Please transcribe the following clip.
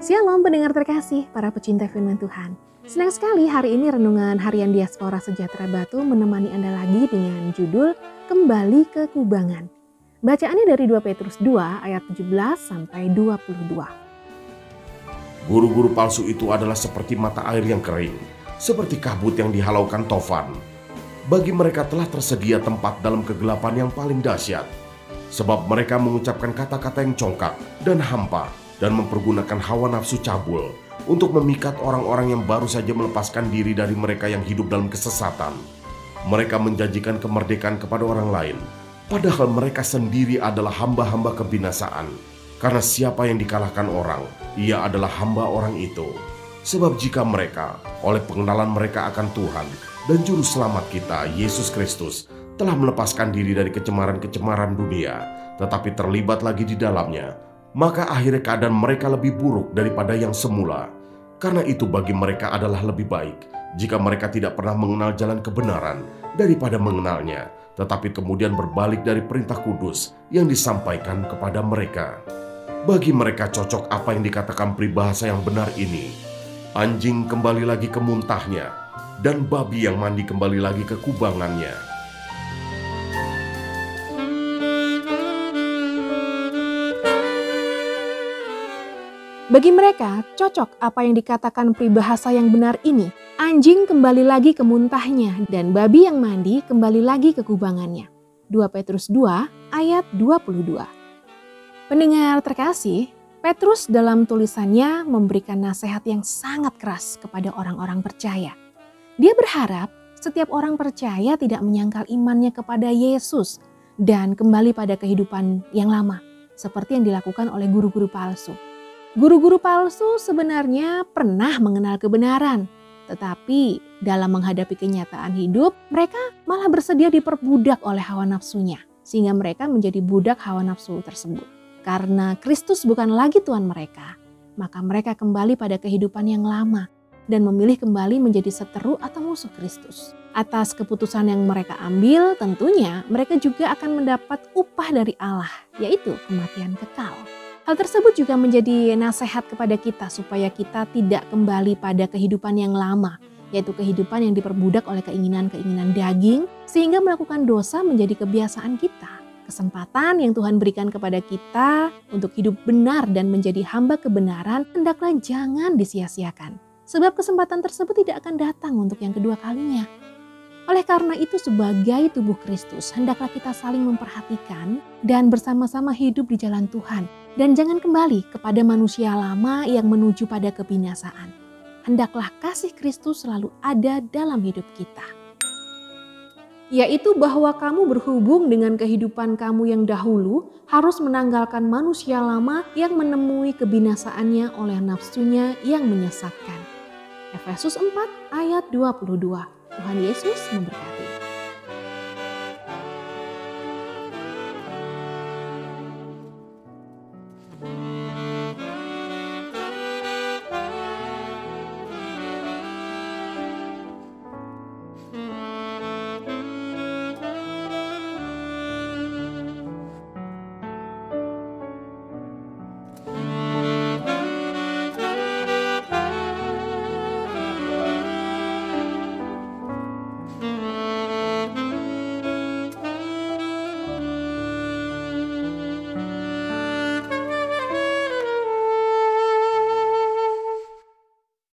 Shalom pendengar terkasih, para pecinta firman Tuhan. Senang sekali hari ini Renungan Harian Diaspora Sejahtera Batu menemani Anda lagi dengan judul Kembali ke Kubangan. Bacaannya dari 2 Petrus 2 ayat 17 sampai 22. Guru-guru palsu itu adalah seperti mata air yang kering, seperti kabut yang dihalaukan tofan. Bagi mereka telah tersedia tempat dalam kegelapan yang paling dahsyat, sebab mereka mengucapkan kata-kata yang congkak dan hampa, dan mempergunakan hawa nafsu cabul untuk memikat orang-orang yang baru saja melepaskan diri dari mereka yang hidup dalam kesesatan. Mereka menjanjikan kemerdekaan kepada orang lain, padahal mereka sendiri adalah hamba-hamba kebinasaan. Karena siapa yang dikalahkan orang, ia adalah hamba orang itu. Sebab jika mereka, oleh pengenalan mereka akan Tuhan dan Juru Selamat kita, Yesus Kristus, telah melepaskan diri dari kecemaran-kecemaran dunia, tetapi terlibat lagi di dalamnya, maka akhirnya keadaan mereka lebih buruk daripada yang semula. Karena itu bagi mereka adalah lebih baik jika mereka tidak pernah mengenal jalan kebenaran daripada mengenalnya, tetapi kemudian berbalik dari perintah kudus yang disampaikan kepada mereka. Bagi mereka cocok apa yang dikatakan peribahasa yang benar ini: anjing kembali lagi ke muntahnya, dan babi yang mandi kembali lagi ke kubangannya. Bagi mereka, cocok apa yang dikatakan peribahasa yang benar ini. Anjing kembali lagi ke muntahnya, dan babi yang mandi kembali lagi ke kubangannya. 2 Petrus 2 ayat 22. Pendengar terkasih, Petrus dalam tulisannya memberikan nasihat yang sangat keras kepada orang-orang percaya. Dia berharap setiap orang percaya tidak menyangkal imannya kepada Yesus dan kembali pada kehidupan yang lama, seperti yang dilakukan oleh guru-guru palsu. Guru-guru palsu sebenarnya pernah mengenal kebenaran, tetapi dalam menghadapi kenyataan hidup, mereka malah bersedia diperbudak oleh hawa nafsunya, sehingga mereka menjadi budak hawa nafsu tersebut. Karena Kristus bukan lagi Tuhan mereka, maka mereka kembali pada kehidupan yang lama dan memilih kembali menjadi seteru atau musuh Kristus. Atas keputusan yang mereka ambil, tentunya mereka juga akan mendapat upah dari Allah, yaitu kematian kekal. Hal tersebut juga menjadi nasihat kepada kita supaya kita tidak kembali pada kehidupan yang lama, yaitu kehidupan yang diperbudak oleh keinginan-keinginan daging, sehingga melakukan dosa menjadi kebiasaan kita. Kesempatan yang Tuhan berikan kepada kita untuk hidup benar dan menjadi hamba kebenaran hendaklah jangan disia-siakan, sebab kesempatan tersebut tidak akan datang untuk yang kedua kalinya. Oleh karena itu, sebagai tubuh Kristus, hendaklah kita saling memperhatikan dan bersama-sama hidup di jalan Tuhan. Dan jangan kembali kepada manusia lama yang menuju pada kebinasaan. Hendaklah kasih Kristus selalu ada dalam hidup kita. Yaitu bahwa kamu berhubung dengan kehidupan kamu yang dahulu, harus menanggalkan manusia lama yang menemui kebinasaannya oleh nafsunya yang menyesatkan. Efesus 4 ayat 22. Tuhan Yesus memberkati.